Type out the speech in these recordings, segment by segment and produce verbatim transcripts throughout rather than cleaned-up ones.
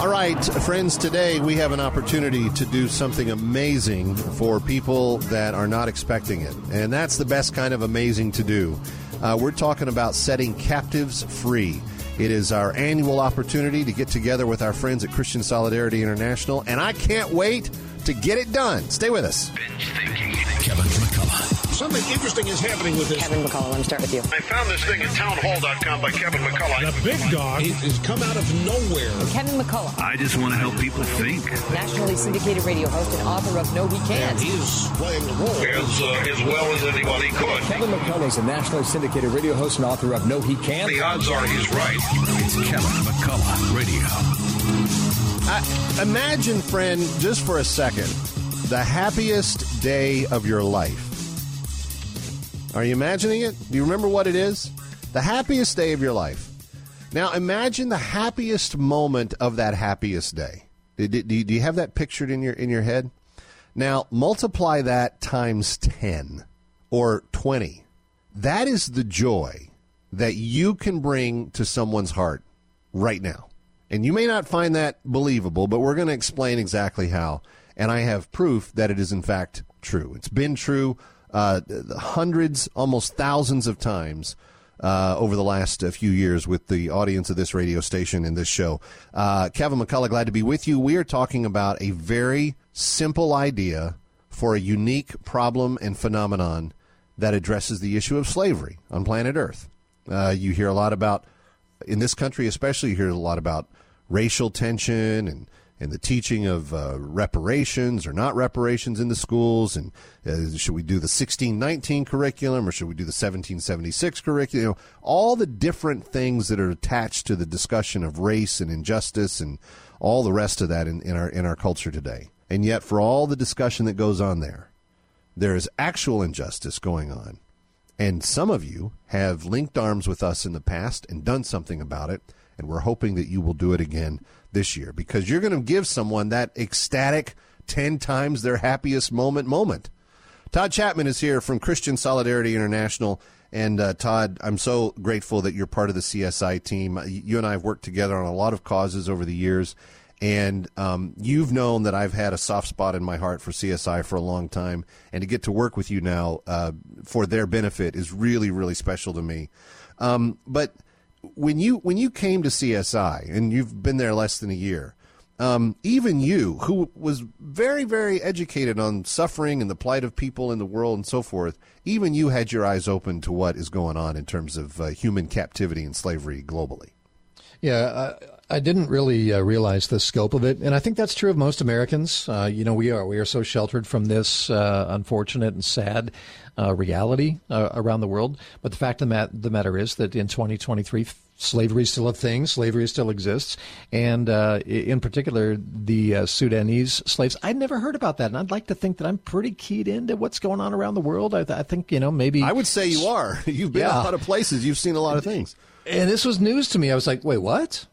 All right, friends, today we have an opportunity to do something amazing for people that are not expecting it. And that's the best kind of amazing to do. Uh, we're talking about setting captives free. It is our annual opportunity to get together with our friends at Christian Solidarity International. And I can't wait to get it done. Stay with us. Kevin McCullough. Something interesting is happening with this. Kevin McCullough, let me start with you. I found this thing at town hall dot com by Kevin McCullough. The big dog has come out of nowhere. Kevin McCullough. I just want to help people think. Nationally syndicated radio host and author of No We Can't. And he's playing the role as, uh, as well as anybody could. Kevin McCullough is a nationally syndicated radio host and author of No He Can't. The odds are he's right. It's Kevin McCullough Radio. I, imagine, friend, just for a second, the happiest day of your life. Are you imagining it? Do you remember what it is? The happiest day of your life. Now, imagine the happiest moment of that happiest day. Do you have that pictured in your in your head? Now, multiply that times ten or twenty. That is the joy that you can bring to someone's heart right now. And you may not find that believable, but we're going to explain exactly how. And I have proof that it is, in fact, true. It's been true uh, hundreds, almost thousands of times uh, over the last uh, few years with the audience of this radio station and this show. Uh, Kevin McCullough, glad to be with you. We are talking about a very simple idea for a unique problem and phenomenon that addresses the issue of slavery on planet Earth. Uh, you hear a lot about, in this country especially, you hear a lot about racial tension and and the teaching of uh, reparations or not reparations in the schools, and uh, should we do the sixteen nineteen curriculum or should we do the seventeen seventy-six curriculum? You know, all the different things that are attached to the discussion of race and injustice and all the rest of that in, in our in our culture today. And yet, for all the discussion that goes on there, there is actual injustice going on. And some of you have linked arms with us in the past and done something about it, and we're hoping that you will do it again this year, because you're going to give someone that ecstatic ten times their happiest moment moment. Todd Chapman is here from Christian Solidarity International. And, uh, Todd, I'm so grateful that you're part of the C S I team. You and I have worked together on a lot of causes over the years. And um, you've known that I've had a soft spot in my heart for C S I for a long time. And to get to work with you now uh, for their benefit is really, really special to me. Um, but... When you when you came to C S I, and you've been there less than a year, um, even you, who was very, very educated on suffering and the plight of people in the world and so forth, even you had your eyes open to what is going on in terms of uh, human captivity and slavery globally. Yeah, I, I didn't really uh, realize the scope of it, and I think that's true of most Americans. Uh, you know, we are we are so sheltered from this uh, unfortunate and sad uh, reality uh, around the world. But the fact of the matter, the matter is that in twenty twenty-three, slavery is still a thing. Slavery still exists, and uh, in particular, the uh, Sudanese slaves. I'd never heard about that, and I'd like to think that I'm pretty keyed into what's going on around the world. I, I think you know maybe I would say you are. You've been yeah. a lot of places. You've seen a lot of things. And this was news to me. I was like, wait, what?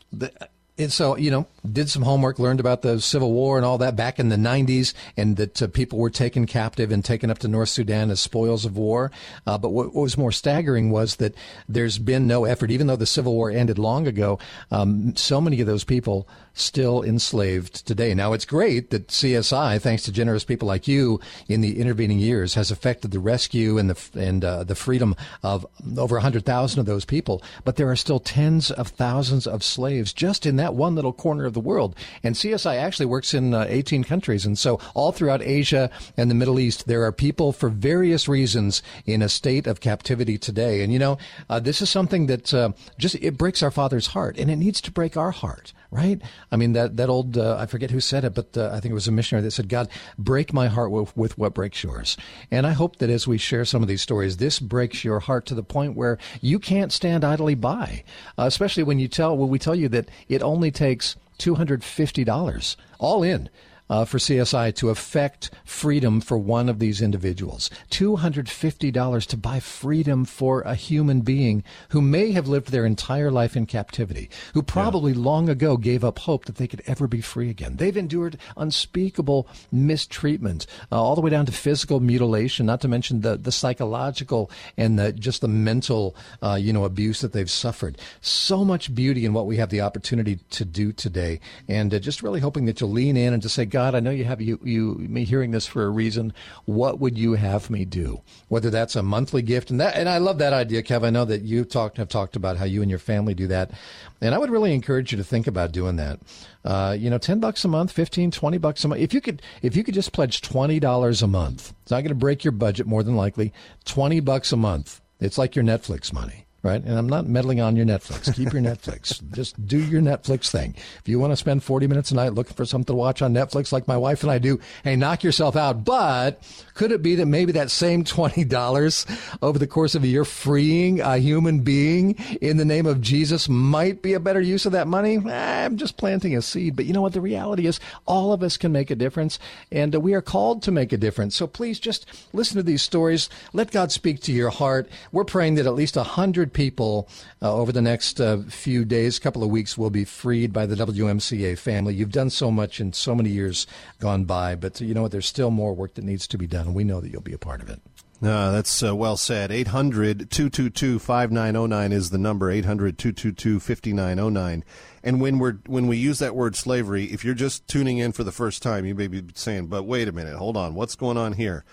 And so, you know, did some homework, learned about the Civil War and all that back in the nineties, and that uh, people were taken captive and taken up to North Sudan as spoils of war. Uh, but what, what was more staggering was that there's been no effort, even though the Civil War ended long ago, um, so many of those people still enslaved today. Now, it's great that C S I, thanks to generous people like you in the intervening years, has affected the rescue and the and uh, the freedom of over one hundred thousand of those people. But there are still tens of thousands of slaves just in that one little corner of the world. And C S I actually works in uh, eighteen countries. And so all throughout Asia and the Middle East, there are people for various reasons in a state of captivity today. And, you know, uh, this is something that uh, just it breaks our Father's heart, and it needs to break our heart. Right? I mean, that, that old, uh, I forget who said it, but uh, I think it was a missionary that said, God, break my heart with, with what breaks yours. And I hope that as we share some of these stories, this breaks your heart to the point where you can't stand idly by, uh, especially when you tell, when we tell you that it only takes two hundred fifty dollars all in uh, for C S I to affect freedom for one of these individuals. two hundred fifty dollars to buy freedom for a human being who may have lived their entire life in captivity, who probably yeah. long ago gave up hope that they could ever be free again. They've endured unspeakable mistreatment, uh, all the way down to physical mutilation, not to mention the, the psychological and the, just the mental uh, you know, abuse that they've suffered. So much beauty in what we have the opportunity to do today. And uh, just really hoping that you'll lean in and just say, God, I know you have you, you me hearing this for a reason. What would you have me do? Whether that's a monthly gift. And that, and I love that idea, Kev. I know that you talked have talked about how you and your family do that. And I would really encourage you to think about doing that. Uh, you know, ten bucks a month, fifteen, twenty bucks a month. If you could, if you could just pledge twenty dollars a month, it's not going to break your budget more than likely. twenty bucks a month. It's like your Netflix money. Right? And I'm not meddling on your Netflix. Keep your Netflix. Just do your Netflix thing. If you want to spend forty minutes a night looking for something to watch on Netflix like my wife and I do, hey, knock yourself out. But could it be that maybe that same twenty dollars over the course of a year freeing a human being in the name of Jesus might be a better use of that money? Eh, I'm just planting a seed. But you know what? The reality is all of us can make a difference, and we are called to make a difference. So please just listen to these stories. Let God speak to your heart. We're praying that at least one hundred people uh, over the next uh, few days, couple of weeks, will be freed by the W M C A family. You've done so much in so many years gone by, but you know what? There's still more work that needs to be done. We know that you'll be a part of it. Uh, that's uh, well said. eight hundred, two two two, five nine zero nine is the number, eight hundred, two two two, five nine zero nine. And when we're when we use that word slavery, if you're just tuning in for the first time, you may be saying, but wait a minute, hold on, what's going on here?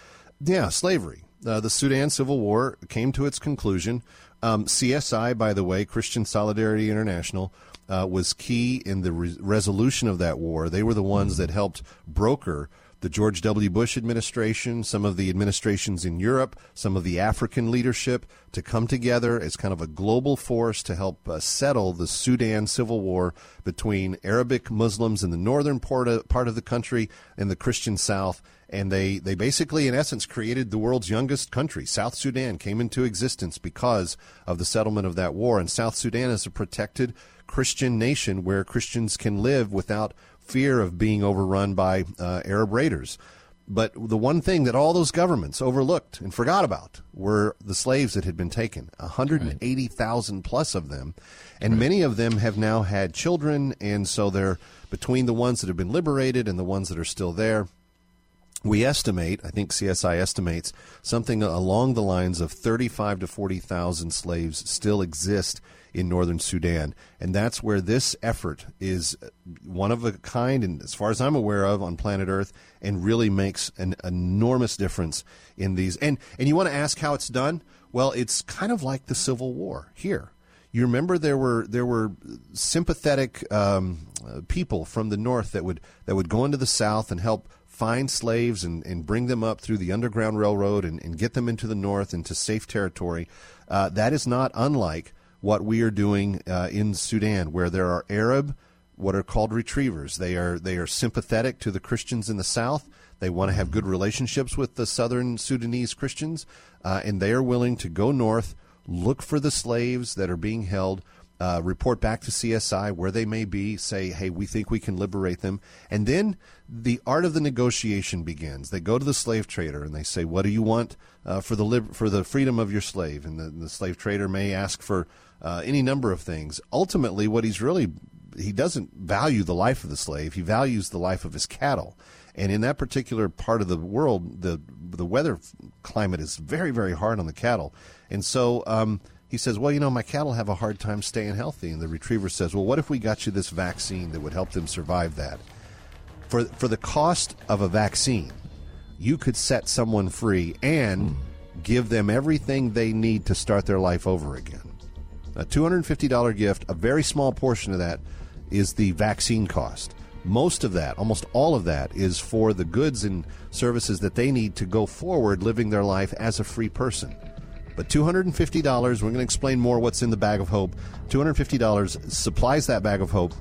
Yeah, slavery. Uh, the Sudan Civil War came to its conclusion. Um, C S I, by the way, Christian Solidarity International, uh, was key in the re- resolution of that war. They were the ones that helped broker the George W. Bush administration, some of the administrations in Europe, some of the African leadership to come together as kind of a global force to help uh, settle the Sudan civil war between Arabic Muslims in the northern part of, part of the country and the Christian South. And they, they basically, in essence, created the world's youngest country. South Sudan came into existence because of the settlement of that war. And South Sudan is a protected Christian nation where Christians can live without fear of being overrun by uh, Arab raiders. But the one thing that all those governments overlooked and forgot about were the slaves that had been taken, one hundred eighty thousand plus of them. And many of them have now had children, and so they're between the ones that have been liberated and the ones that are still there. We estimate, I think C S I estimates, something along the lines of thirty-five to forty thousand slaves still exist in northern Sudan. And that's where this effort is one of a kind, and as far as I'm aware of, on planet Earth, and really makes an enormous difference in these. And, and you want to ask how it's done? Well, it's kind of like the Civil War here. You remember there were there were sympathetic um, people from the north that would that would go into the south and help find slaves and, and bring them up through the Underground Railroad and, and get them into the north, into safe territory. Uh, that is not unlike what we are doing uh, in Sudan, where there are Arab, what are called retrievers. They are they are sympathetic to the Christians in the south. They want to have good relationships with the southern Sudanese Christians, uh, and they are willing to go north, look for the slaves that are being held, Uh, report back to C S I where they may be, say, hey, we think we can liberate them. And then the art of the negotiation begins. They go to the slave trader and they say, what do you want uh, for the lib- for the freedom of your slave? And the, the slave trader may ask for uh, any number of things. Ultimately, what he's really, he doesn't value the life of the slave. He values the life of his cattle. And in that particular part of the world, the, the weather climate is very, very hard on the cattle. And so um he says, well, you know, my cattle have a hard time staying healthy. And the retriever says, well, what if we got you this vaccine that would help them survive that? For for the cost of a vaccine, you could set someone free and give them everything they need to start their life over again. A two hundred fifty dollars gift, a very small portion of that is the vaccine cost. Most of that, almost all of that, is for the goods and services that they need to go forward living their life as a free person. But two hundred fifty dollars, we're going to explain more what's in the bag of hope. two hundred fifty dollars supplies that bag of hope,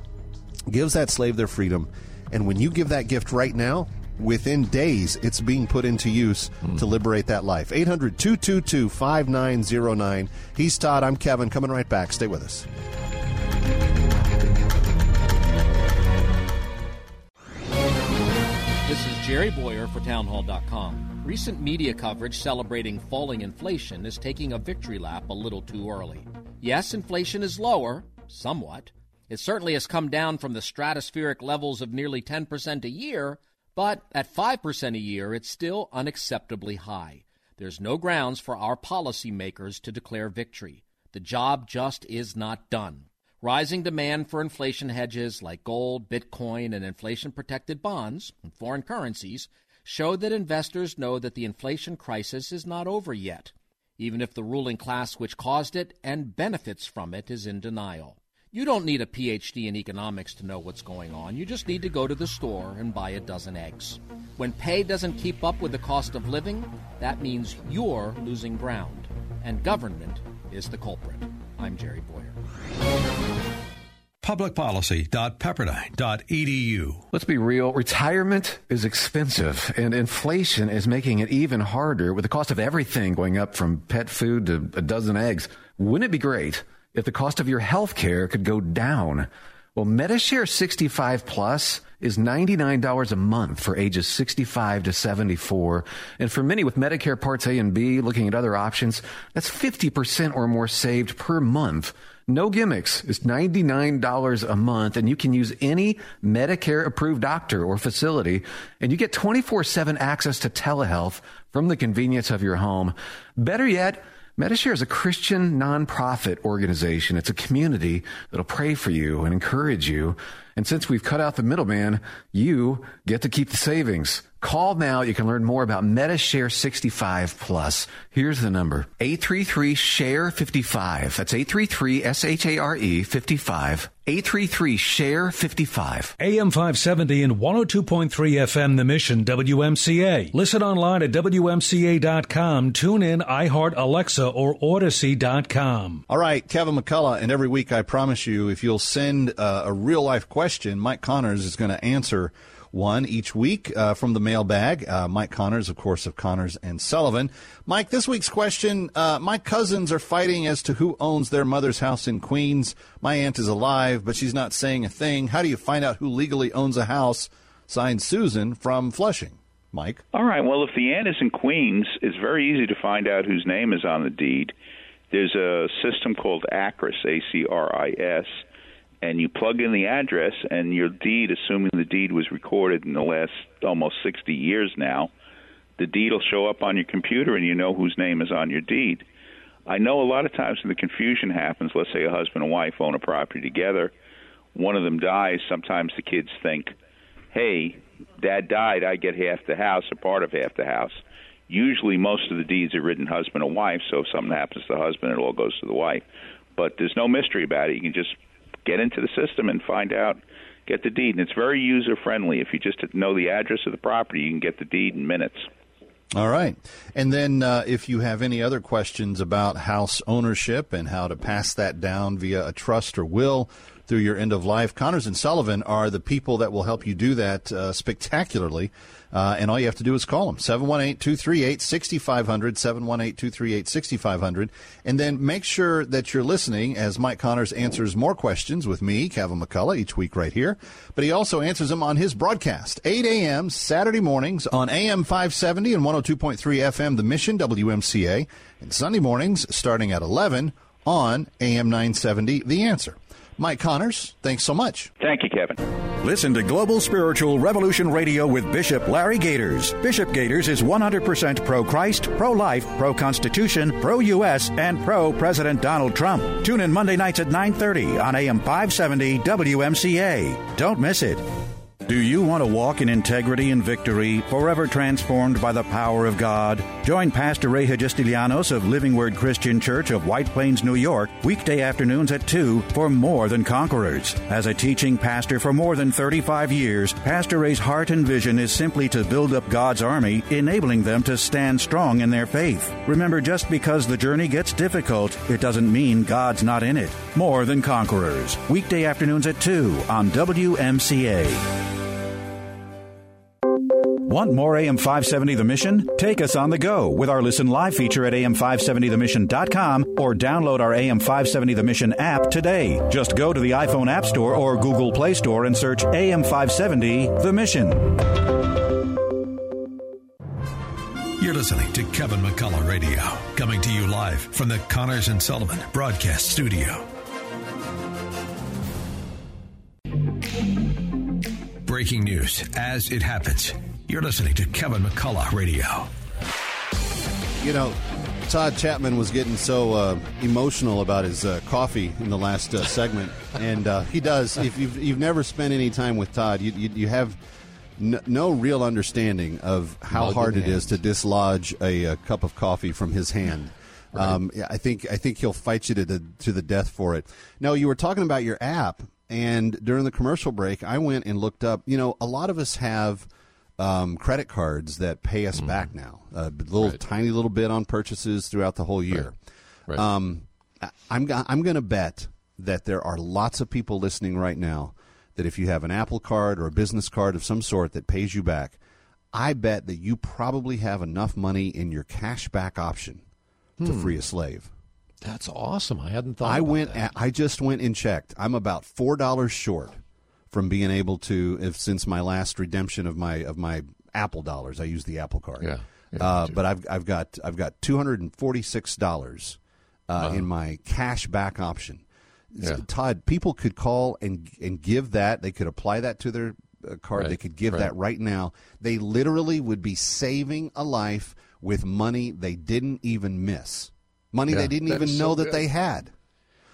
gives that slave their freedom. And when you give that gift right now, within days, it's being put into use mm. to liberate that life. eight hundred, two two two, five nine zero nine. He's Todd. I'm Kevin. Coming right back. Stay with us. Jerry Boyer for townhall dot com. Recent media coverage celebrating falling inflation is taking a victory lap a little too early. Yes, inflation is lower, somewhat. It certainly has come down from the stratospheric levels of nearly ten percent a year, but at five percent a year, it's still unacceptably high. There's no grounds for our policymakers to declare victory. The job just is not done. Rising demand for inflation hedges like gold, Bitcoin, and inflation-protected bonds and foreign currencies show that investors know that the inflation crisis is not over yet, even if the ruling class which caused it and benefits from it is in denial. You don't need a P H D in economics to know what's going on. You just need to go to the store and buy a dozen eggs. When pay doesn't keep up with the cost of living, that means you're losing ground, and government is the culprit. I'm Jerry Boyer. public policy dot pepperdine dot e d u. Let's be real. Retirement is expensive, and inflation is making it even harder with the cost of everything going up from pet food to a dozen eggs. Wouldn't it be great if the cost of your health care could go down? Well, MediShare sixty-five plus is ninety-nine dollars a month for ages sixty-five to seventy-four. And for many with Medicare Parts A and B, looking at other options, that's fifty percent or more saved per month. No gimmicks. It's ninety-nine dollars a month, and you can use any Medicare-approved doctor or facility, and you get twenty-four seven access to telehealth from the convenience of your home. Better yet, MediShare is a Christian nonprofit organization. It's a community that'll pray for you and encourage you. And since we've cut out the middleman, you get to keep the savings. Call now. You can learn more about MediShare sixty-five plus. Here's the number, eight three three share five five. That's eight three three S H A R E five five. eight three three share five five. A M five seventy and one oh two point three F M, The Mission, W M C A. Listen online at W M C A dot com. Tune in, iHeart, Alexa, or Odyssey dot com. All right, Kevin McCullough, and every week I promise you, if you'll send uh, a real-life question, Mike Connors is going to answer one each week uh, from the mailbag. Uh, Mike Connors, of course, of Connors and Sullivan. Mike, this week's question, uh, my cousins are fighting as to who owns their mother's house in Queens. My aunt is alive, but she's not saying a thing. How do you find out who legally owns a house? Signed, Susan from Flushing. Mike? All right. Well, if the aunt is in Queens, it's very easy to find out whose name is on the deed. There's a system called ACRIS, A C R I S, and you plug in the address, and your deed, assuming the deed was recorded in the last almost sixty years now, the deed will show up on your computer, and you know whose name is on your deed. I know a lot of times when the confusion happens, let's say a husband and wife own a property together, one of them dies, sometimes the kids think, hey, Dad died, I get half the house or part of half the house. Usually most of the deeds are written husband and wife, so if something happens to the husband, it all goes to the wife. But there's no mystery about it. You can just get into the system and find out, get the deed. And it's very user-friendly. If you just know the address of the property, you can get the deed in minutes. All right. And then uh, if you have any other questions about house ownership and how to pass that down via a trust or will through your end of life, Connors and Sullivan are the people that will help you do that uh, spectacularly. Uh, and all you have to do is call them, seven one eight, two three eight, six five zero zero, seven one eight, two three eight, six five zero zero. And then make sure that you're listening as Mike Connors answers more questions with me, Kevin McCullough, each week right here. But he also answers them on his broadcast, eight a.m. Saturday mornings on A M five seventy and one oh two point three F M, The Mission, W M C A, and Sunday mornings starting at eleven on A M nine seventy, The Answer. Mike Connors, thanks so much. Thank you, Kevin. Listen to Global Spiritual Revolution Radio with Bishop Larry Gators. Bishop Gators is one hundred percent pro-Christ, pro-life, pro-Constitution, pro-U S, and pro-President Donald Trump. Tune in Monday nights at nine thirty on A M five seventy W M C A. Don't miss it. Do you want to walk in integrity and victory, forever transformed by the power of God? Join Pastor Ray Higistilianos of Living Word Christian Church of White Plains, New York, weekday afternoons at two for More Than Conquerors. As a teaching pastor for more than thirty-five years, Pastor Ray's heart and vision is simply to build up God's army, enabling them to stand strong in their faith. Remember, just because the journey gets difficult, it doesn't mean God's not in it. More Than Conquerors, weekday afternoons at two on W M C A. Want more A M five seventy The Mission? Take us on the go with our Listen Live feature at A M five seventy the mission dot com or download our A M five seventy The Mission app today. Just go to the iPhone App Store or Google Play Store and search A M five seventy The Mission. You're listening to Kevin McCullough Radio, coming to you live from the Connors and Sullivan Broadcast Studio. Breaking news as it happens. You're listening to Kevin McCullough Radio. You know, Todd Chapman was getting so uh, emotional about his uh, coffee in the last uh, segment, and uh, he does. If you've, you've never spent any time with Todd, you you, you have no, no real understanding of how Lug hard it hands. Is to dislodge a, a cup of coffee from his hand. Right. Um, I think I think he'll fight you to the, to the death for it. No, you were talking about your app, and during the commercial break, I went and looked up. You know, a lot of us have um, credit cards that pay us mm. back now, a little right. tiny little bit on purchases throughout the whole year. Right. Right. Um, I'm I'm going to bet that there are lots of people listening right now that if you have an Apple card or a business card of some sort that pays you back, I bet that you probably have enough money in your cash back option hmm. to free a slave. That's awesome. I hadn't thought I about went that. At, I just went and checked. I'm about four dollars short from being able to, if since my last redemption of my of my Apple dollars, I use the Apple card. Yeah, yeah, uh, but I've I've got I've got two hundred forty-six dollars uh, wow. in my cash back option. Yeah. Todd, people could call and and give that. They could apply that to their uh, card. Right. They could give right. that right now. They literally would be saving a life with money they didn't even miss, money yeah. they didn't that even know so that good. They had.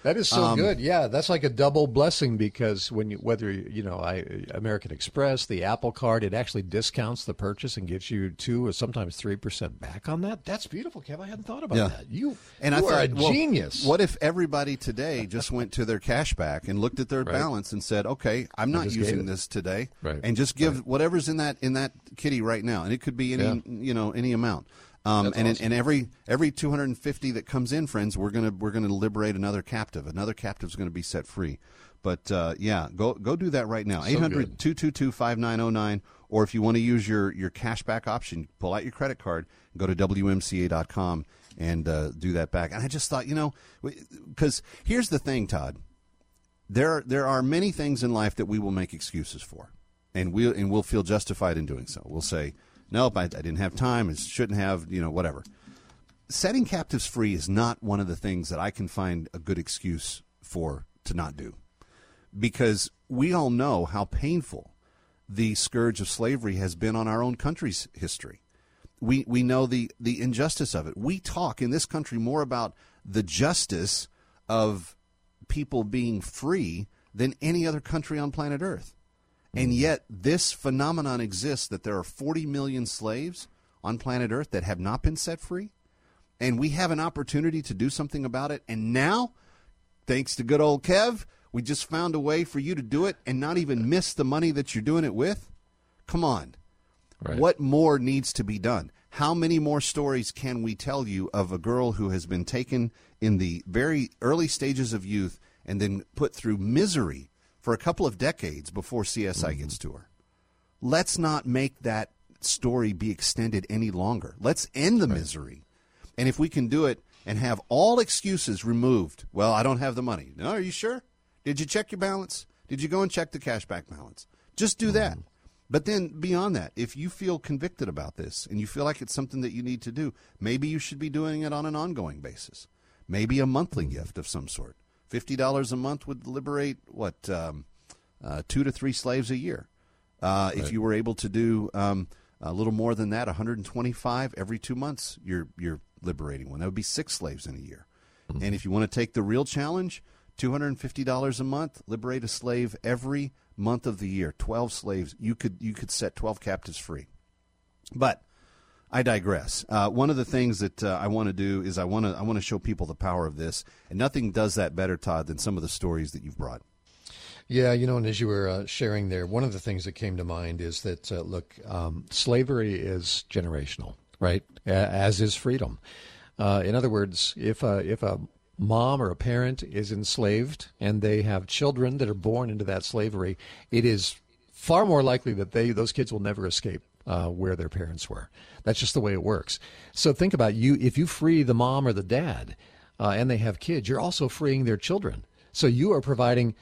That is so um, good. Yeah, that's like a double blessing because when you, whether, you know, I, American Express, the Apple Card, it actually discounts the purchase and gives you two or sometimes three percent back on that. That's beautiful, Kev. I hadn't thought about yeah. that. You, and you I are thought, a well, genius. What if everybody today just went to their cash back and looked at their right. balance and said, okay, I'm not using this today, right. and just give right. whatever's in that in that kitty right now. And it could be any, yeah. you know, any amount. Um, and awesome. and every every two hundred fifty that comes in, friends, we're gonna we're gonna liberate another captive. Another captive's gonna be set free. But uh, yeah, go go do that right now. eight hundred two two two five nine zero nine, or if you want to use your your cashback option, pull out your credit card, go to W M C A dot com and uh, do that back. And I just thought, you know, because here's the thing, Todd, there there are many things in life that we will make excuses for, and we we'll, and we'll feel justified in doing so. We'll say, nope, I, I didn't have time. I shouldn't have, you know, whatever. Setting captives free is not one of the things that I can find a good excuse for to not do, because we all know how painful the scourge of slavery has been on our own country's history. We we know the, the injustice of it. We talk in this country more about the justice of people being free than any other country on planet Earth. And yet this phenomenon exists that there are forty million slaves on planet Earth that have not been set free. And we have an opportunity to do something about it. And now, thanks to good old Kev, we just found a way for you to do it and not even miss the money that you're doing it with. Come on. Right. What more needs to be done? How many more stories can we tell you of a girl who has been taken in the very early stages of youth and then put through misery for a couple of decades before C S I gets to her? Let's not make that story be extended any longer. Let's end the right. misery. And if we can do it and have all excuses removed, well, I don't have the money. No, are you sure? Did you check your balance? Did you go and check the cashback balance? Just do that. Mm. But then beyond that, if you feel convicted about this and you feel like it's something that you need to do, maybe you should be doing it on an ongoing basis. Maybe a monthly gift of some sort. fifty dollars a month would liberate, what, um, uh, two to three slaves a year. Uh, right. If you were able to do um, a little more than that, one hundred twenty-five every two months, you're you're liberating one. That would be six slaves in a year. Mm-hmm. And if you want to take the real challenge, two hundred fifty dollars a month, liberate a slave every month of the year, twelve slaves. You could, you could set twelve captives free. But I digress. Uh, one of the things that uh, I want to do is I want to I want to show people the power of this, and nothing does that better, Todd, than some of the stories that you've brought. Yeah, you know, and as you were uh, sharing there, one of the things that came to mind is that, uh, look, um, slavery is generational, right, as is freedom. Uh, in other words, if a, if a mom or a parent is enslaved and they have children that are born into that slavery, it is far more likely that they those kids will never escape Uh, where their parents were. That's just the way it works. So think about you. If you free the mom or the dad uh, and they have kids, you're also freeing their children. So you are providing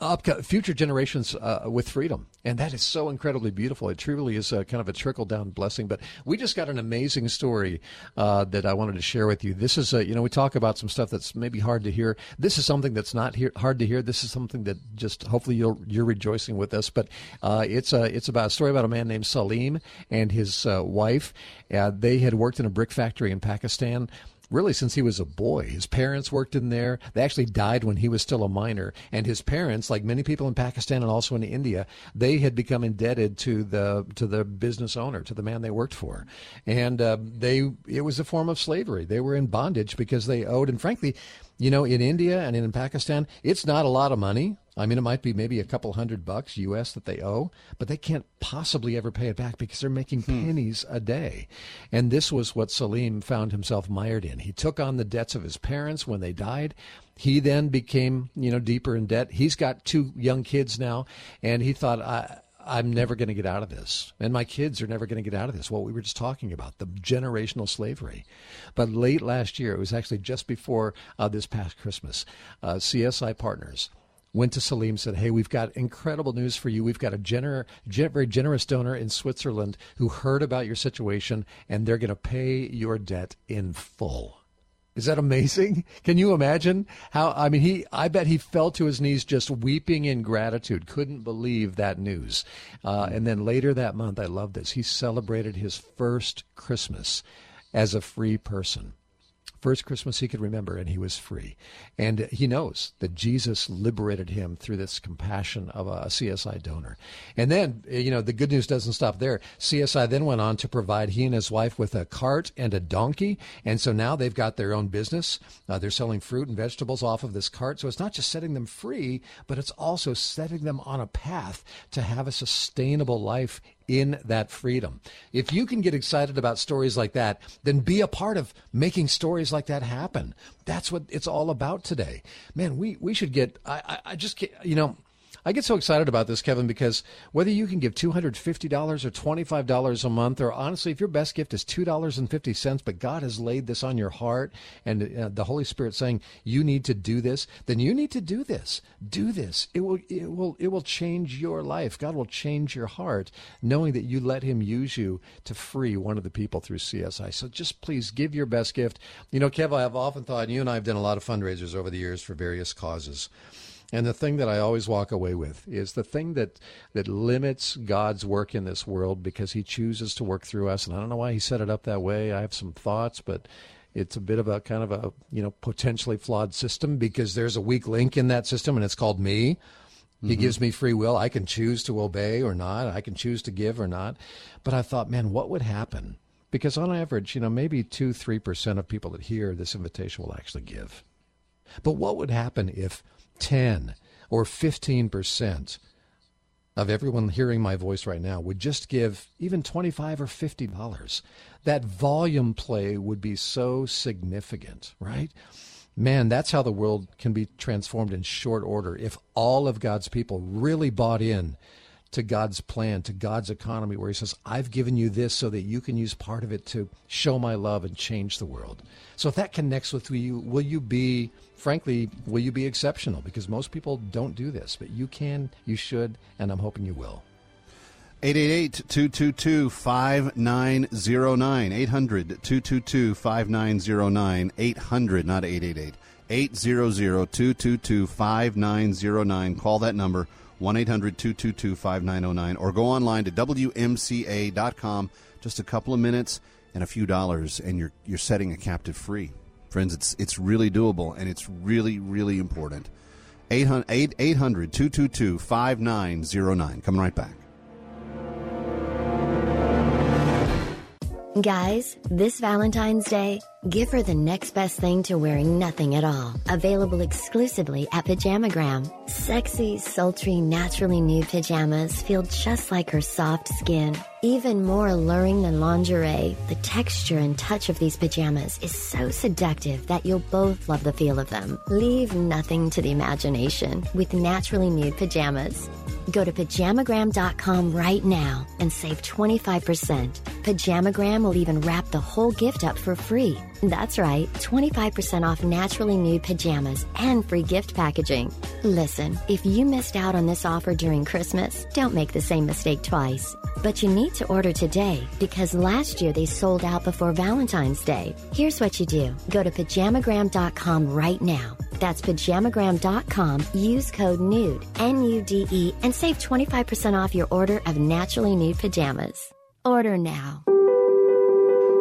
upco- future generations uh, with freedom. And that is so incredibly beautiful. It truly is a, kind of a trickle-down blessing. But we just got an amazing story uh, that I wanted to share with you. This is, a, you know, we talk about some stuff that's maybe hard to hear. This is something that's not hear- hard to hear. This is something that just hopefully you're, you're rejoicing with us. But uh, it's, a, it's about a story about a man named Salim and his uh, wife. Uh, they had worked in a brick factory in Pakistan really since he was a boy. His parents worked in there. They actually died when he was still a minor. And his parents, like many people in Pakistan and also in India, they had become indebted to the to the business owner, to the man they worked for. And uh, they it was a form of slavery. They were in bondage because they owed. And frankly, you know, in India and in Pakistan, it's not a lot of money. I mean, it might be maybe a couple hundred bucks U S that they owe, but they can't possibly ever pay it back because they're making hmm. pennies a day. And this was what Salim found himself mired in. He took on the debts of his parents when they died. He then became, you know, deeper in debt. He's got two young kids now, and he thought, I, I'm never going to get out of this. And my kids are never going to get out of this. What we were just talking about, the generational slavery. But late last year, it was actually just before uh, this past Christmas, uh, C S I Partners went to Salim, said, hey, we've got incredible news for you. We've got a gener- gen- very generous donor in Switzerland who heard about your situation, and they're going to pay your debt in full. Is that amazing? Can you imagine how, I mean, he, I bet he fell to his knees just weeping in gratitude, couldn't believe that news. Uh, and then later that month, I love this, he celebrated his first Christmas as a free person. First Christmas he could remember, and he was free. And he knows that Jesus liberated him through this compassion of a C S I donor. And then, you know, the good news doesn't stop there. C S I then went on to provide he and his wife with a cart and a donkey. And so now they've got their own business. Uh, they're selling fruit and vegetables off of this cart. So it's not just setting them free, but it's also setting them on a path to have a sustainable life in that freedom. If you can get excited about stories like that, then be a part of making stories like that happen. That's what it's all about today. Man, we, we should get, I, I just get, you know, I get so excited about this, Kevin, because whether you can give two hundred fifty dollars or twenty-five dollars a month, or honestly, if your best gift is two dollars and fifty cents, but God has laid this on your heart and uh, the Holy Spirit saying, you need to do this, then you need to do this. Do this. It will, it will, it will change your life. God will change your heart, knowing that you let him use you to free one of the people through C S I. So just please give your best gift. You know, Kev, I have often thought, and you and I have done a lot of fundraisers over the years for various causes. And the thing that I always walk away with is the thing that, that limits God's work in this world, because he chooses to work through us. And I don't know why he set it up that way. I have some thoughts, but it's a bit of a kind of a, you know, potentially flawed system, because there's a weak link in that system, and it's called me. Mm-hmm. He gives me free will. I can choose to obey or not. I can choose to give or not. But I thought, man, what would happen? Because on average, you know, maybe two, three percent of people that hear this invitation will actually give. But what would happen if ten or fifteen percent of everyone hearing my voice right now would just give even twenty-five or fifty dollars? That volume play would be so significant, right? Man, that's how the world can be transformed in short order, if all of God's people really bought in to God's plan, to God's economy, where he says, I've given you this so that you can use part of it to show my love and change the world. So if that connects with you, will you be, frankly, will you be exceptional? Because most people don't do this, but you can, you should, and I'm hoping you will. eight eight eight, two two two, five nine zero nine, eight hundred, two two two, five nine zero nine, eight hundred, not eight eight eight, eight hundred, two two two, five nine zero nine. Call that number, one eight hundred, two two two, five nine zero nine, or go online to W M C A dot com. Just a couple of minutes and a few dollars, and you're you're setting a captive free. Friends, it's it's really doable, and it's really, really important. eight hundred, two two two, five nine zero nine. Coming right back. Guys, this Valentine's Day, give her the next best thing to wearing nothing at all. Available exclusively at Pajamagram. Sexy, sultry, naturally nude pajamas feel just like her soft skin. Even more alluring than lingerie, the texture and touch of these pajamas is so seductive that you'll both love the feel of them. Leave nothing to the imagination with naturally nude pajamas. Go to Pajamagram dot com right now and save twenty-five percent. Pajamagram will even wrap the whole gift up for free. That's right, twenty-five percent off naturally nude pajamas and free gift packaging. Listen, if you missed out on this offer during Christmas, don't make the same mistake twice. But you need to order today because last year they sold out before Valentine's Day. Here's what you do. Go to pajamagram dot com right now. That's pajamagram dot com. Use code NUDE, N U D E, and save twenty-five percent off your order of naturally nude pajamas. Order now.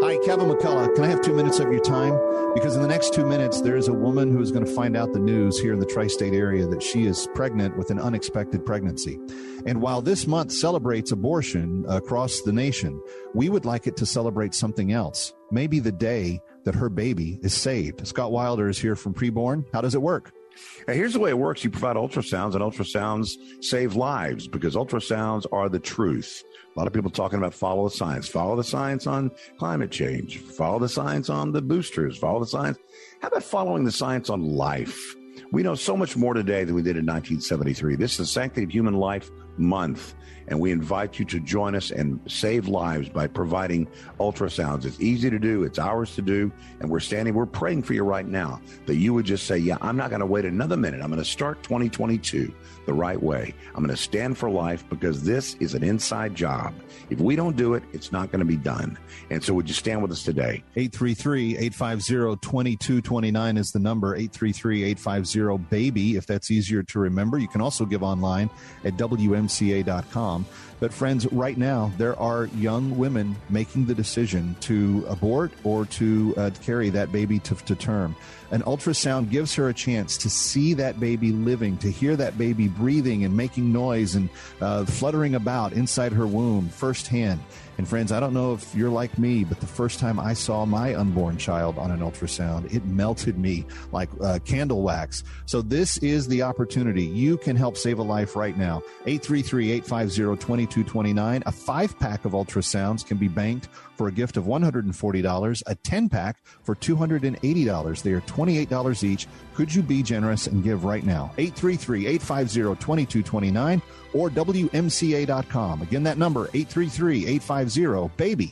Hi, Kevin McCullough. Can I have two minutes of your time? Because in the next two minutes, there is a woman who is going to find out the news here in the tri-state area that she is pregnant with an unexpected pregnancy. And while this month celebrates abortion across the nation, we would like it to celebrate something else. Maybe the day that her baby is saved. Scott Wilder is here from Preborn. How does it work? Now, here's the way it works. You provide ultrasounds, and ultrasounds save lives because ultrasounds are the truth. A lot of people talking about follow the science, follow the science on climate change, follow the science on the boosters, follow the science. How about following the science on life? We know so much more today than we did in nineteen seventy-three. This is Sanctity of Human Life Month, and we invite you to join us and save lives by providing ultrasounds. It's easy to do. It's ours to do. And we're standing, we're praying for you right now that you would just say, yeah, I'm not going to wait another minute. I'm going to start twenty twenty-two the right way. I'm going to stand for life because this is an inside job. If we don't do it, it's not going to be done. And so would you stand with us today? eight three three, eight five zero, two two two nine is the number, eight three three, eight five zero, BABY, if that's easier to remember. You can also give online at W M C A dot com. But friends, right now, there are young women making the decision to abort or to uh, carry that baby to, to term. An ultrasound gives her a chance to see that baby living, to hear that baby breathing and making noise and uh, fluttering about inside her womb firsthand. And friends, I don't know if you're like me, but the first time I saw my unborn child on an ultrasound, it melted me like uh, candle wax. So this is the opportunity. You can help save a life right now. eight three three, eight five zero, two two two nine. A five-pack of ultrasounds can be banked for a gift of one hundred forty dollars, a ten-pack for two hundred eighty dollars. They are twenty-eight dollars each. Could you be generous and give right now? eight three three, eight five zero, two two two nine or W M C A dot com. Again, that number, eight three three, eight five zero, BABY.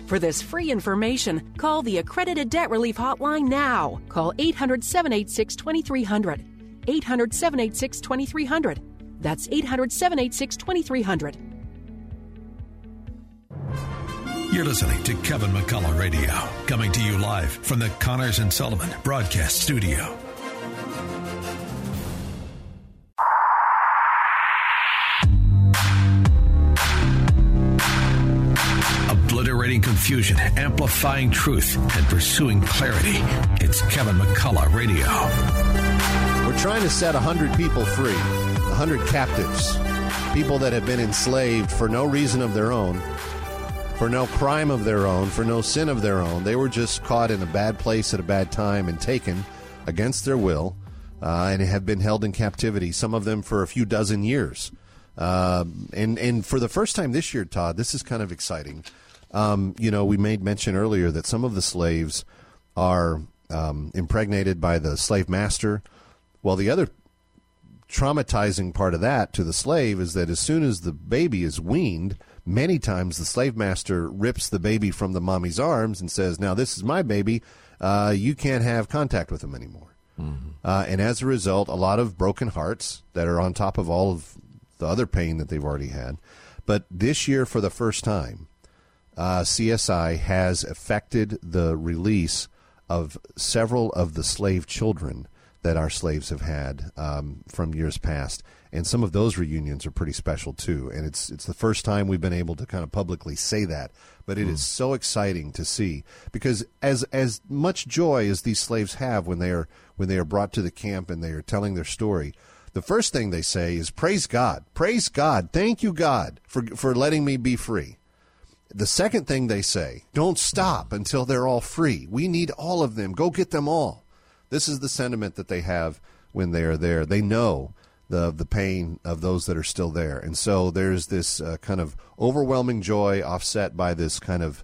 For this free information, call the Accredited Debt Relief Hotline now. Call eight hundred, seven eight six, two three zero zero. eight hundred, seven eight six, two three zero zero. That's eight hundred, seven eight six, two three zero zero. You're listening to Kevin McCullough Radio, coming to you live from the Connors and Sullivan Broadcast Studio. Obliterating confusion, amplifying truth, and pursuing clarity. It's Kevin McCullough Radio. We're trying to set one hundred people free, one hundred captives, people that have been enslaved for no reason of their own, for no crime of their own, for no sin of their own. They were just caught in a bad place at a bad time and taken against their will uh, and have been held in captivity, some of them for a few dozen years. Uh, and, and for the first time this year, Todd, this is kind of exciting. Um, you know, we made mention earlier that some of the slaves are um, impregnated by the slave master, while the other traumatizing part of that to the slave is that as soon as the baby is weaned, many times the slave master rips the baby from the mommy's arms and says, now this is my baby. Uh, you can't have contact with him anymore. Mm-hmm. Uh, and as a result, a lot of broken hearts that are on top of all of the other pain that they've already had. But this year, for the first time, uh, C S I has effected the release of several of the slave children that our slaves have had um, from years past. And some of those reunions are pretty special, too. And it's it's the first time we've been able to kind of publicly say that. But it mm. is so exciting to see, because as as much joy as these slaves have when they are when they are brought to the camp and they are telling their story, the first thing they say is, praise God, praise God, thank you, God, for for letting me be free. The second thing they say, don't stop until they're all free. We need all of them. Go get them all. This is the sentiment that they have when they are there. They know The, the pain of those that are still there. And so there's this uh, kind of overwhelming joy offset by this kind of,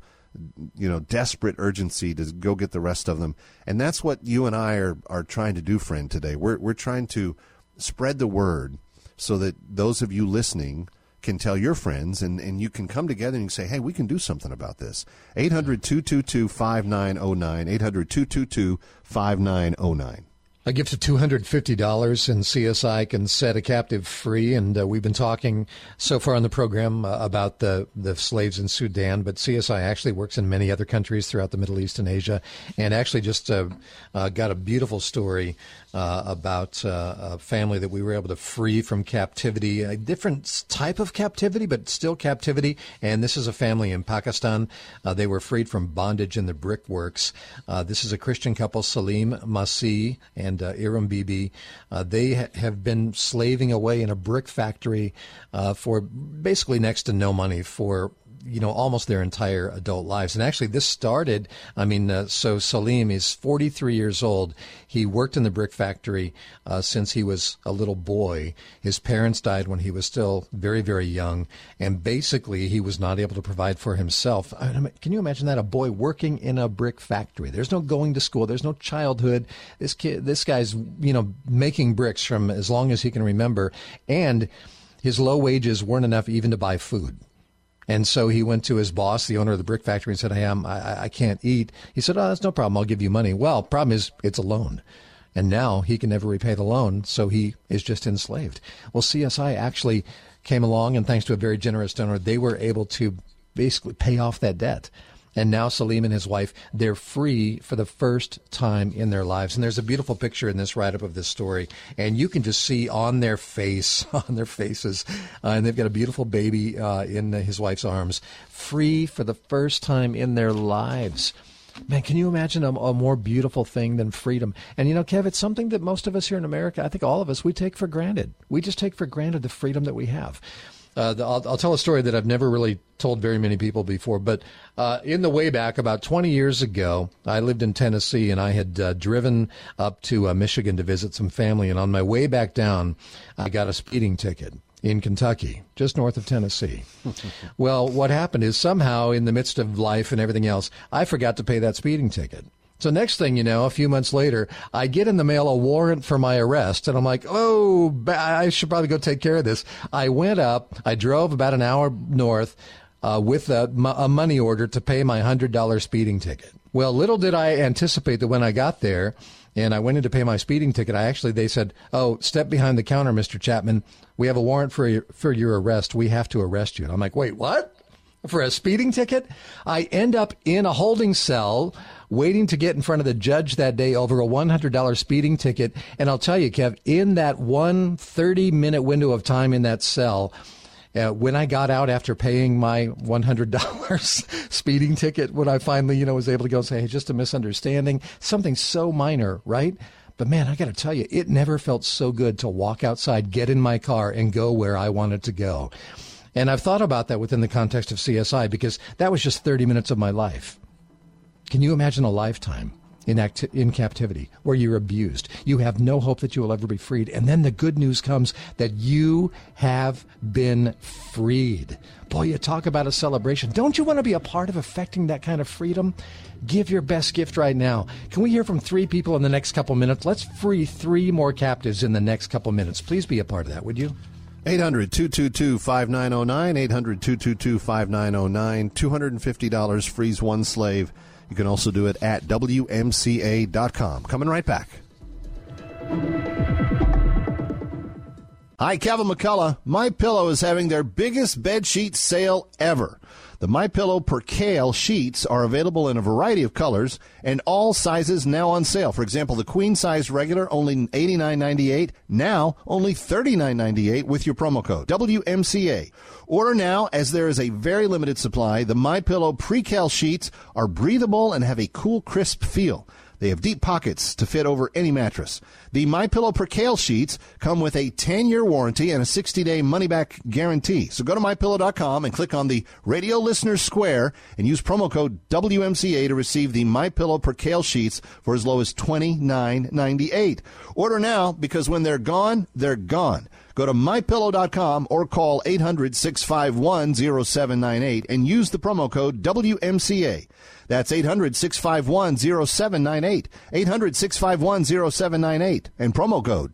you know, desperate urgency to go get the rest of them. And that's what you and I are, are trying to do, friend, today. We're, we're trying to spread the word so that those of you listening can tell your friends, and, and you can come together and you can say, hey, we can do something about this. eight hundred, two two two, five nine zero nine, eight hundred, two two two, five nine zero nine. A gift of two hundred fifty dollars and C S I can set a captive free. And uh, we've been talking so far on the program uh, about the, the slaves in Sudan, but C S I actually works in many other countries throughout the Middle East and Asia, and actually just uh, uh, got a beautiful story uh, about uh, a family that we were able to free from captivity, a different type of captivity, but still captivity. And this is a family in Pakistan. Uh, they were freed from bondage in the brickworks. Uh, this is a Christian couple, Salim Masih and Uh, Iram Bibi. Uh, they ha- have been slaving away in a brick factory uh, for basically next to no money for, you know, almost their entire adult lives. And actually this started, I mean, uh, so Salim is forty-three years old. He worked in the brick factory uh, since he was a little boy. His parents died when he was still very, very young. And basically he was not able to provide for himself. I mean, can you imagine that? A boy working in a brick factory. There's no going to school. There's no childhood. This kid, this guy's, you know, making bricks from as long as he can remember. And his low wages weren't enough even to buy food. And so he went to his boss, the owner of the brick factory, and said, hey, I'm, I, I can't eat. He said, oh, that's no problem. I'll give you money. Well, problem is it's a loan. And now he can never repay the loan, so he is just enslaved. Well, C S I actually came along, and thanks to a very generous donor, they were able to basically pay off that debt. And now Salim and his wife, they're free for the first time in their lives. And there's a beautiful picture in this write-up of this story. And you can just see on their face, on their faces, uh, and they've got a beautiful baby uh, in his wife's arms, free for the first time in their lives. Man, can you imagine a, a more beautiful thing than freedom? And, you know, Kev, it's something that most of us here in America, I think all of us, we take for granted. We just take for granted the freedom that we have. Uh, I'll, I'll tell a story that I've never really told very many people before, but uh, in the way back, about twenty years ago, I lived in Tennessee, and I had uh, driven up to uh, Michigan to visit some family, and on my way back down, I got a speeding ticket in Kentucky, just north of Tennessee. Well, what happened is somehow, in the midst of life and everything else, I forgot to pay that speeding ticket. So next thing you know, a few months later, I get in the mail a warrant for my arrest, and I'm like, oh, I should probably go take care of this. I went up, I drove about an hour north uh, with a, a money order to pay my one hundred dollars speeding ticket. Well, little did I anticipate that when I got there and I went in to pay my speeding ticket, I actually, they said, oh, step behind the counter, Mister Chapman. We have a warrant for your, for your arrest. We have to arrest you. And I'm like, wait, what? For a speeding ticket? I end up in a holding cell waiting to get in front of the judge that day over a one hundred dollars speeding ticket. And I'll tell you, Kev, in that one thirty-minute window of time in that cell, uh, when I got out after paying my one hundred dollars speeding ticket, when I finally, you know, was able to go and say, hey, just a misunderstanding, something so minor, right? But, man, I got to tell you, it never felt so good to walk outside, get in my car, and go where I wanted to go. And I've thought about that within the context of C S I, because that was just thirty minutes of my life. Can you imagine a lifetime in acti- in captivity where you're abused? You have no hope that you will ever be freed. And then the good news comes that you have been freed. Boy, you talk about a celebration. Don't you want to be a part of affecting that kind of freedom? Give your best gift right now. Can we hear from three people in the next couple minutes? Let's free three more captives in the next couple minutes. Please be a part of that, would you? eight hundred, two two two, five nine zero nine, eight hundred, two two two, five nine zero nine, two hundred fifty dollars, frees one slave. You can also do it at W M C A dot com. Coming right back. Hi, Kevin McCullough. MyPillow is having their biggest bedsheet sale ever. The MyPillow percale sheets are available in a variety of colors and all sizes now on sale. For example, the queen size regular, only eighty-nine ninety-eight, now only thirty-nine ninety-eight with your promo code, W M C A. Order now, as there is a very limited supply. The MyPillow percale sheets are breathable and have a cool, crisp feel. They have deep pockets to fit over any mattress. The MyPillow percale sheets come with a ten-year warranty and a sixty-day money-back guarantee. So go to my pillow dot com and click on the Radio Listener Square and use promo code W M C A to receive the MyPillow percale sheets for as low as twenty-nine ninety-eight. Order now, because when they're gone, they're gone. Go to my pillow dot com or call eight hundred, six five one, zero seven nine eight and use the promo code W M C A. That's eight hundred, six five one, zero seven nine eight, eight hundred, six five one, zero seven nine eight, and promo code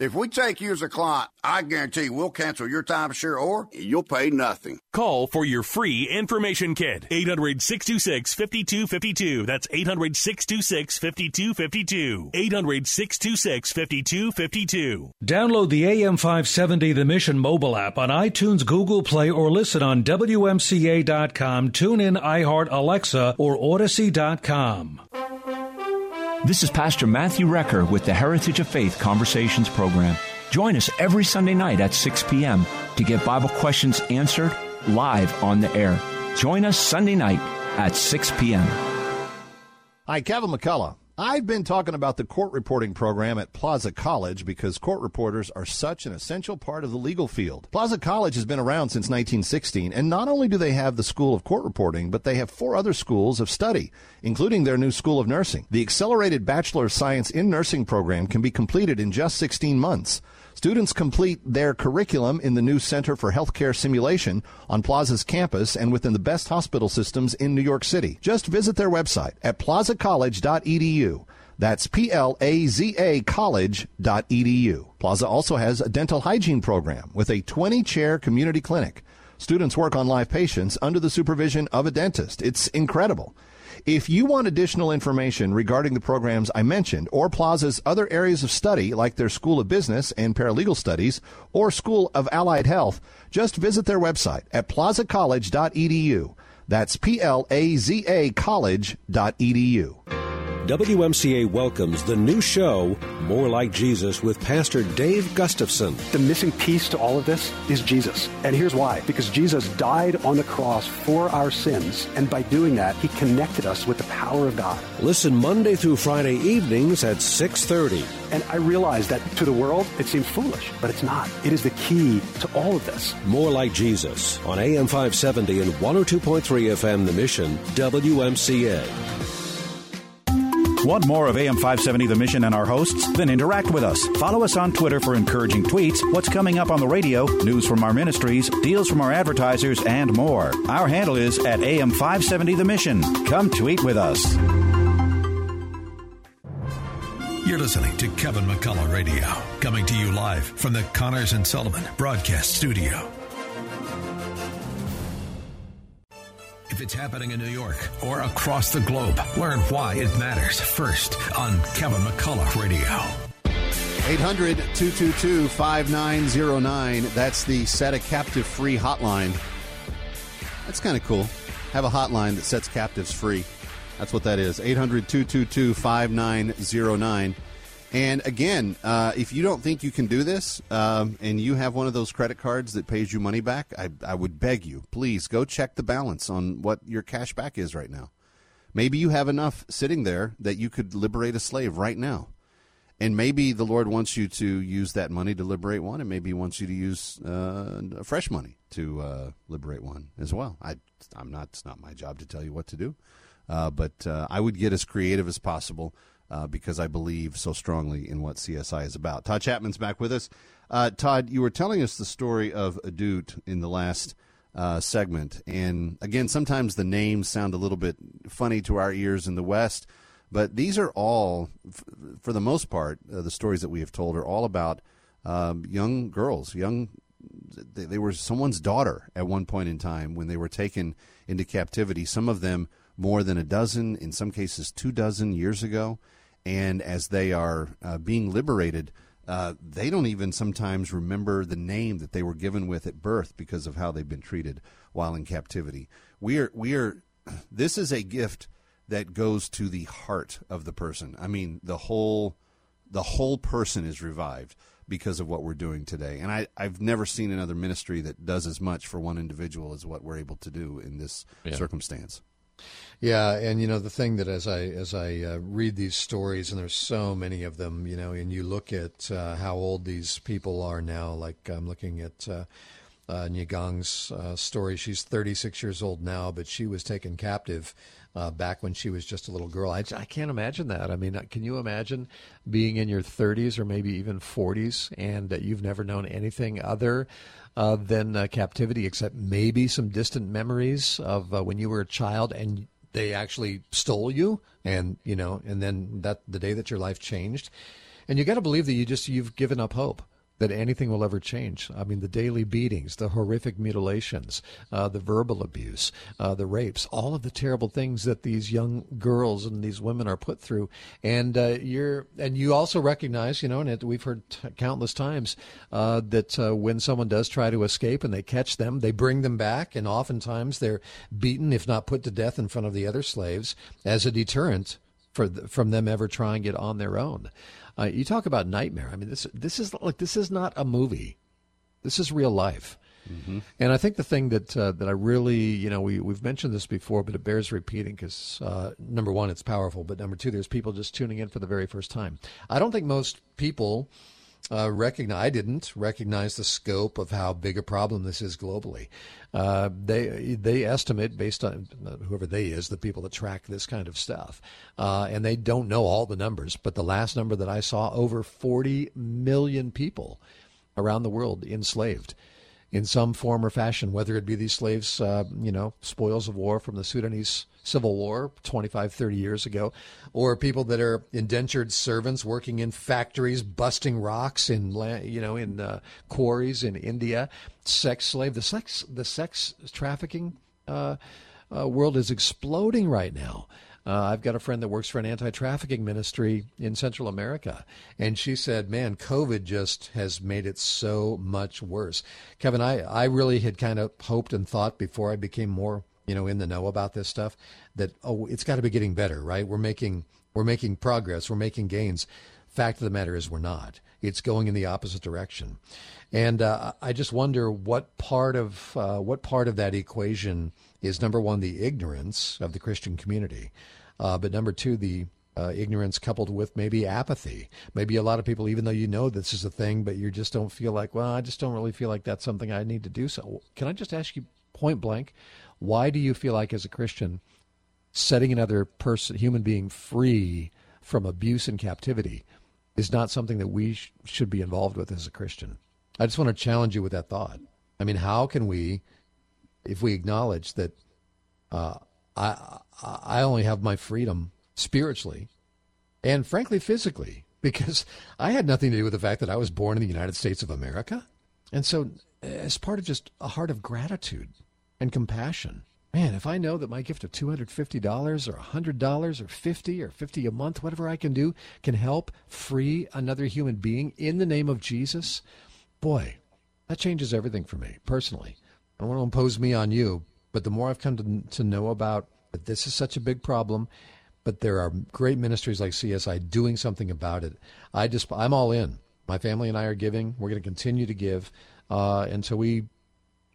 If we take you as a client, I guarantee we'll cancel your timeshare or you'll pay nothing. Call for your free information kit. eight hundred, six two six, five two five two. That's eight hundred, six two six, five two five two. eight hundred, six two six, five two five two. Download the A M five seventy The Mission mobile app on iTunes, Google Play, or listen on W M C A dot com, TuneIn, iHeart, Alexa, or Odyssey dot com. This is Pastor Matthew Recker with the Heritage of Faith Conversations program. Join us every Sunday night at six p.m. to get Bible questions answered live on the air. Join us Sunday night at six p.m. Hi, Kevin McCullough. I've been talking about the court reporting program at Plaza College because court reporters are such an essential part of the legal field. Plaza College has been around since nineteen sixteen, and not only do they have the School of Court Reporting, but they have four other schools of study, including their new School of Nursing. The Accelerated Bachelor of Science in Nursing program can be completed in just sixteen months. Students complete their curriculum in the new Center for Healthcare Simulation on Plaza's campus and within the best hospital systems in New York City. Just visit their website at plaza college dot e d u. That's P L A Z A college dot e d u. Plaza also has a dental hygiene program with a twenty-chair community clinic. Students work on live patients under the supervision of a dentist. It's incredible. If you want additional information regarding the programs I mentioned or Plaza's other areas of study, like their School of Business and Paralegal Studies or School of Allied Health, just visit their website at plaza college dot e d u. That's P L A Z A college dot e d u. W M C A welcomes the new show, More Like Jesus, with Pastor Dave Gustafson. The missing piece to all of this is Jesus. And here's why. Because Jesus died on the cross for our sins, and by doing that, he connected us with the power of God. Listen Monday through Friday evenings at six thirty. And I realize that to the world, it seems foolish, but it's not. It is the key to all of this. More Like Jesus on A M five seventy and one oh two point three F M, The Mission, W M C A. Want more of A M five seventy The Mission and our hosts? Then interact with us. Follow us on Twitter for encouraging tweets, what's coming up on the radio, news from our ministries, deals from our advertisers, and more. Our handle is at A M five seventy The Mission. Come tweet with us. You're listening to Kevin McCullough Radio, coming to you live from the Connors and Sullivan Broadcast Studio. If it's happening in New York or across the globe, learn why it matters first on Kevin McCullough Radio. eight hundred, two two two, five nine zero nine. That's the Set a Captive Free hotline. That's kind of cool. Have a hotline that sets captives free. That's what that is. eight hundred, two two two, five nine zero nine. And again, uh, if you don't think you can do this um, and you have one of those credit cards that pays you money back, I, I would beg you, please go check the balance on what your cash back is right now. Maybe you have enough sitting there that you could liberate a slave right now. And maybe the Lord wants you to use that money to liberate one, and maybe he wants you to use uh, fresh money to uh, liberate one as well. I, I'm not, it's not my job to tell you what to do, uh, but uh, I would get as creative as possible uh, because I believe so strongly in what C S I is about. Todd Chapman's back with us. Uh, Todd, you were telling us the story of a dude in the last uh, segment, and again, sometimes the names sound a little bit funny to our ears in the West. But these are all, for the most part, uh, the stories that we have told are all about uh, young girls. Young, they, they were someone's daughter at one point in time when they were taken into captivity, some of them more than a dozen, in some cases two dozen years ago. And as they are uh, being liberated, uh, they don't even sometimes remember the name that they were given with at birth because of how they've been treated while in captivity. We are, we are, this is a gift that goes to the heart of the person. I mean, the whole the whole person is revived because of what we're doing today. And I, I've never seen another ministry that does as much for one individual as what we're able to do in this yeah. circumstance. Yeah, and, you know, the thing that as I as I uh, read these stories, and there's so many of them, you know, and you look at uh, how old these people are now, like I'm looking at uh, uh, Nyagang's uh, story. She's thirty-six years old now, but she was taken captive Uh, back when she was just a little girl. I, I can't imagine that. I mean, can you imagine being in your thirties or maybe even forties and uh, you've never known anything other uh, than uh, captivity, except maybe some distant memories of uh, when you were a child and they actually stole you, and you know, and then that the day that your life changed, and you got to believe that you just you've given up hope that anything will ever change. I mean, the daily beatings, the horrific mutilations, uh, the verbal abuse, uh, the rapes, all of the terrible things that these young girls and these women are put through. And uh, you're, and you also recognize, you know, and it, we've heard t- countless times uh, that uh, when someone does try to escape and they catch them, they bring them back, and oftentimes they're beaten, if not put to death, in front of the other slaves as a deterrent for th- from them ever trying it on their own. Uh, you talk about nightmare. I mean, this this is like this is not a movie. This is real life. Mm-hmm. And I think the thing that uh, that I really, you know, we we've mentioned this before, but it bears repeating because uh, number one, it's powerful, but number two, there's people just tuning in for the very first time. I don't think most people uh, recognize. I didn't recognize the scope of how big a problem this is globally. Uh, they they estimate based on whoever they is, the people that track this kind of stuff, uh, and they don't know all the numbers. But the last number that I saw, over forty million people around the world enslaved in some form or fashion, whether it be these slaves, uh, you know, spoils of war from the Sudanese Civil War twenty-five, thirty years ago, or people that are indentured servants working in factories, busting rocks in, you know, in uh, quarries in India, sex slave. The sex, the sex trafficking uh, uh, world is exploding right now. Uh, I've got a friend that works for an anti-trafficking ministry in Central America, and she said, man, COVID just has made it so much worse. Kevin, I, I really had kind of hoped and thought before I became more you know, in the know about this stuff, that, oh, it's got to be getting better, right? We're making we're making progress. We're making gains. Fact of the matter is we're not. It's going in the opposite direction. And uh, I just wonder what part of uh, what part of that equation is, number one, the ignorance of the Christian community, uh, but number two, the uh, ignorance coupled with maybe apathy. Maybe a lot of people, even though you know this is a thing, but you just don't feel like, well, I just don't really feel like that's something I need to do. So can I just ask you point blank, why do you feel like, as a Christian, setting another person, human being, free from abuse and captivity is not something that we sh- should be involved with as a Christian? I just want to challenge you with that thought. I mean, how can we, if we acknowledge that uh, I I only have my freedom spiritually and, frankly, physically, because I had nothing to do with the fact that I was born in the United States of America. And so as part of just a heart of gratitude and compassion, man, if I know that my gift of two hundred fifty dollars or one hundred dollars or fifty or fifty a month, whatever I can do, can help free another human being in the name of Jesus, boy, that changes everything for me personally. I don't want to impose me on you, but the more I've come to, to know about that this is such a big problem, but there are great ministries like C S I doing something about it. I just, I'm all in. My family and I are giving. We're going to continue to give uh, until we,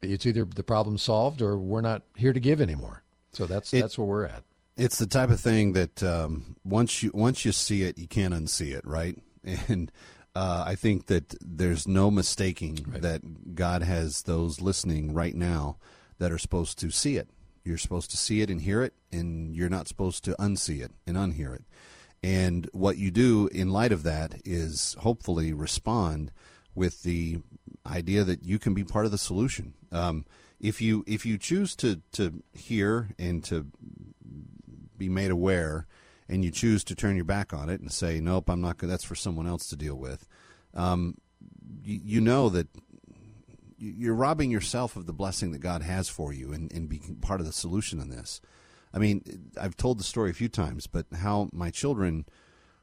it's either the problem solved or we're not here to give anymore. So that's it, that's where we're at. It's the type of thing that um, once you once you see it, you can't unsee it, right? And uh, I think that there's no mistaking right. that God has those listening right now that are supposed to see it. You're supposed to see it and hear it, and you're not supposed to unsee it and unhear it. And what you do in light of that is hopefully respond with the idea that you can be part of the solution. Um, if you if you choose to, to hear and to be made aware, and you choose to turn your back on it and say, nope, I'm not gonna, that's for someone else to deal with, um, you, you know that you're robbing yourself of the blessing that God has for you and, and being part of the solution in this. I mean, I've told the story a few times, but how my children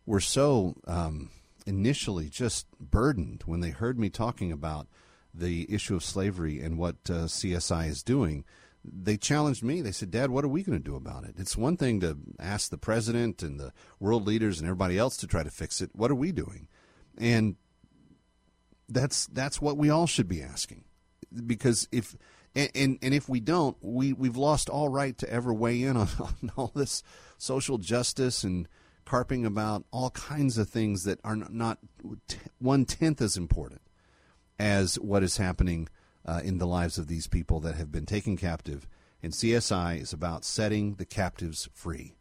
were so um, initially just burdened when they heard me talking about the issue of slavery and what uh, C S I is doing. They challenged me. They said, Dad, what are we going to do about it? It's one thing to ask the president and the world leaders and everybody else to try to fix it. What are we doing? And that's that's what we all should be asking, because if and and, and if we don't, we we've lost all right to ever weigh in on, on all this social justice and carping about all kinds of things that are not one tenth as important as what is happening uh, in the lives of these people that have been taken captive. And C S I is about setting the captives free,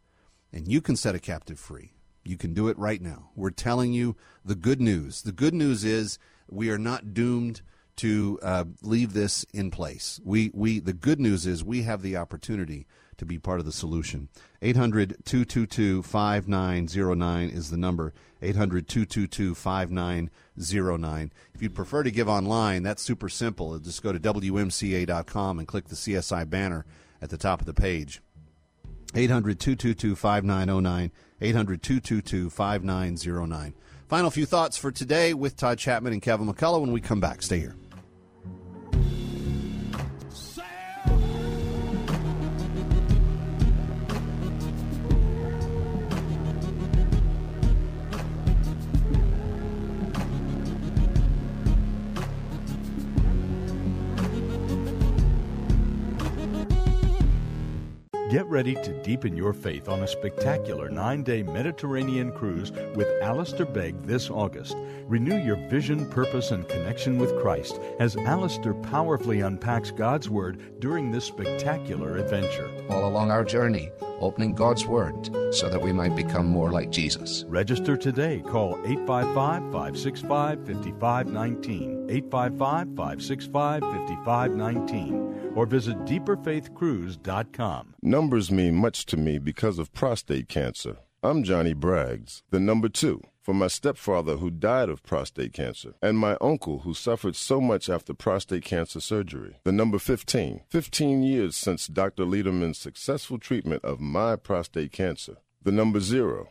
and you can set a captive free. You can do it right now. We're telling you the good news. The good news is, we are not doomed to uh, leave this in place. We we the good news is we have the opportunity to be part of the solution. eight hundred, two two two, five nine zero nine is the number. eight hundred, two two two, five nine zero nine. If you'd prefer to give online, that's super simple. Just go to W M C A dot com and click the C S I banner at the top of the page. eight hundred, two two two, five nine zero nine. eight hundred, two two two, five nine zero nine. Final few thoughts for today with Todd Chapman and Kevin McCullough when we come back. Stay here. Get ready to deepen your faith on a spectacular nine-day Mediterranean cruise with Alistair Begg this August. Renew your vision, purpose, and connection with Christ as Alistair powerfully unpacks God's Word during this spectacular adventure. All along our journey, opening God's Word so that we might become more like Jesus. Register today. Call eight five five, five six five, five five one nine, eight five five, five six five, five five one nine. Or visit deeper faith cruise dot com. Numbers mean much to me because of prostate cancer. I'm Johnny Braggs, the number two, for my stepfather who died of prostate cancer, and my uncle who suffered so much after prostate cancer surgery, the number fifteen. fifteen years since Doctor Lederman's successful treatment of my prostate cancer, the number zero,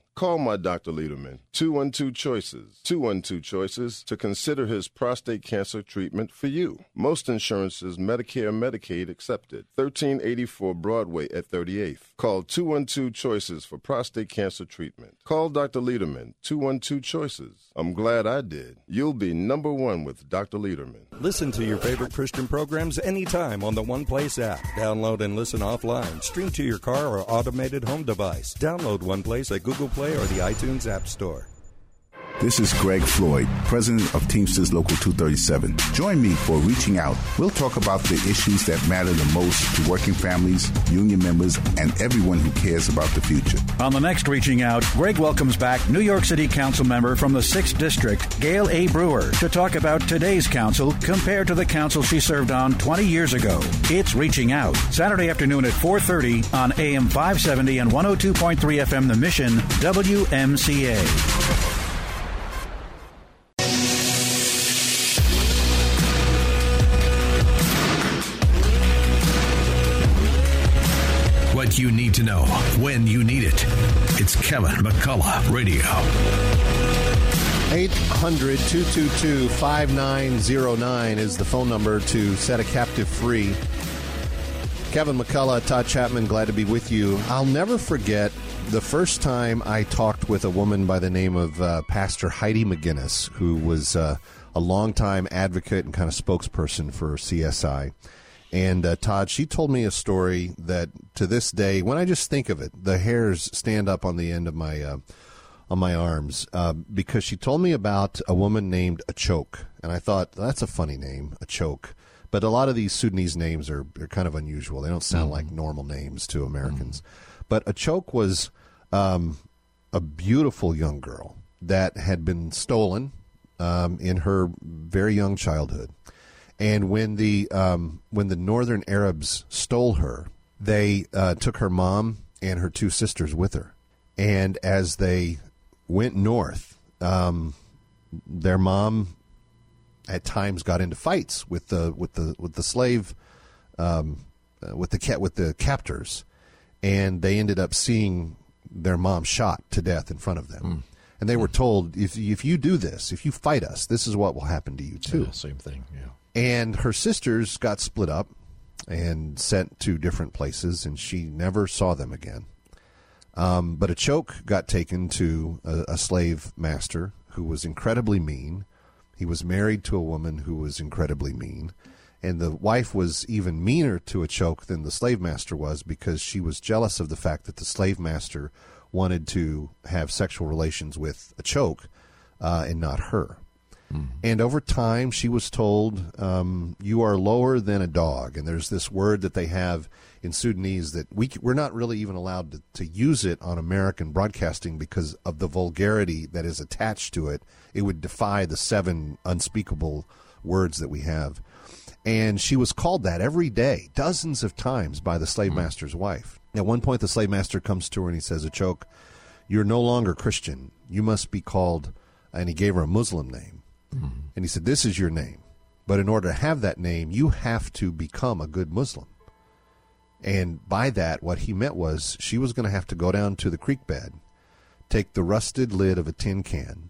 Call my Doctor Lederman, two one two choices, two one two choices, to consider his prostate cancer treatment for you. Most insurances, Medicare, Medicaid accepted. thirteen eighty-four Broadway at thirty-eighth. Call two one two choices for prostate cancer treatment. Call Doctor Lederman, two one two choices. I'm glad I did. You'll be number one with Doctor Lederman. Listen to your favorite Christian programs anytime on the OnePlace app. Download and listen offline. Stream to your car or automated home device. Download OnePlace at Google Play or the iTunes App Store. This is Greg Floyd, president of Teamsters Local two thirty-seven. Join me for Reaching Out. We'll talk about the issues that matter the most to working families, union members, and everyone who cares about the future. On the next Reaching Out, Greg welcomes back New York City council member from the sixth District, Gail A. Brewer, to talk about today's council compared to the council she served on twenty years ago. It's Reaching Out, Saturday afternoon at four thirty on A M five seventy and one oh two point three F M, The Mission, W M C A. What you need to know when you need it. It's Kevin McCullough Radio. eight hundred, two two two, five nine zero nine is the phone number to set a captive free. Kevin McCullough, Todd Chapman, glad to be with you. I'll never forget the first time I talked with a woman by the name of uh, Pastor Heidi McGinnis, who was uh, a longtime advocate and kind of spokesperson for C S I. And uh, Todd, she told me a story that to this day, when I just think of it, the hairs stand up on the end of my uh, on my arms, uh, because she told me about a woman named Achoke. And I thought, that's a funny name, Achoke. But a lot of these Sudanese names are, are kind of unusual. They don't sound mm. like normal names to Americans. Mm. But Achoke was um, a beautiful young girl that had been stolen um, in her very young childhood. And when the um, when the northern Arabs stole her, they uh, took her mom and her two sisters with her. And as they went north, um, their mom at times got into fights with the with the with the slave, um, with the with the captors, and they ended up seeing their mom shot to death in front of them. Mm. And they were told, if if you do this, if you fight us, this is what will happen to you too. Yeah, same thing. Yeah. And her sisters got split up and sent to different places, and she never saw them again. Um, but Achoke got taken to a, a slave master who was incredibly mean. He was married to a woman who was incredibly mean, and the wife was even meaner to Achoke than the slave master was, because she was jealous of the fact that the slave master wanted to have sexual relations with Achoke uh, and not her. Mm-hmm. And over time, she was told, um, you are lower than a dog. And there's this word that they have in Sudanese that we, we're not really even allowed to, to use it on American broadcasting because of the vulgarity that is attached to it. It would defy the seven unspeakable words that we have. And she was called that every day, dozens of times, by the slave mm-hmm. master's wife. At one point, the slave master comes to her and he says, Achoke, you're no longer Christian. You must be called, and he gave her a Muslim name. And he said, this is your name, but in order to have that name, you have to become a good Muslim. And by that, what he meant was she was going to have to go down to the creek bed, take the rusted lid of a tin can,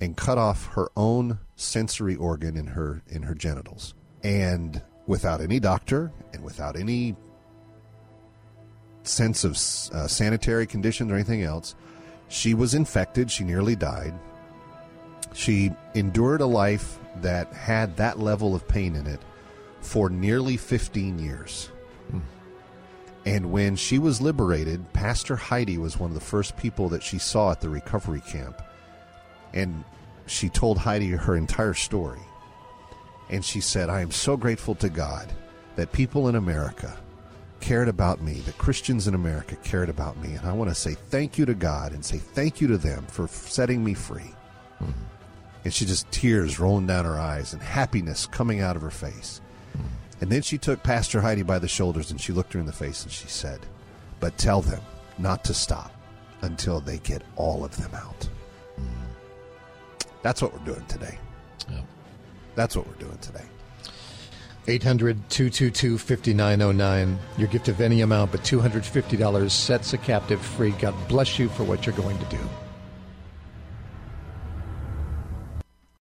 and cut off her own sensory organ in her in her genitals. And without any doctor and without any sense of uh, sanitary conditions or anything else, she was infected. She nearly died. She endured a life that had that level of pain in it for nearly fifteen years. Mm. And when she was liberated, Pastor Heidi was one of the first people that she saw at the recovery camp. And she told Heidi her entire story. And she said, I am so grateful to God that people in America cared about me, that Christians in America cared about me. And I want to say thank you to God and say thank you to them for setting me free. Mm. And she just tears rolling down her eyes and happiness coming out of her face. And then she took Pastor Heidi by the shoulders and she looked her in the face and she said, but tell them not to stop until they get all of them out. Mm. That's what we're doing today. Yeah. That's what we're doing today. eight hundred, two two two, five nine zero nine. Your gift of any amount but two hundred fifty dollars sets a captive free. God bless you for what you're going to do.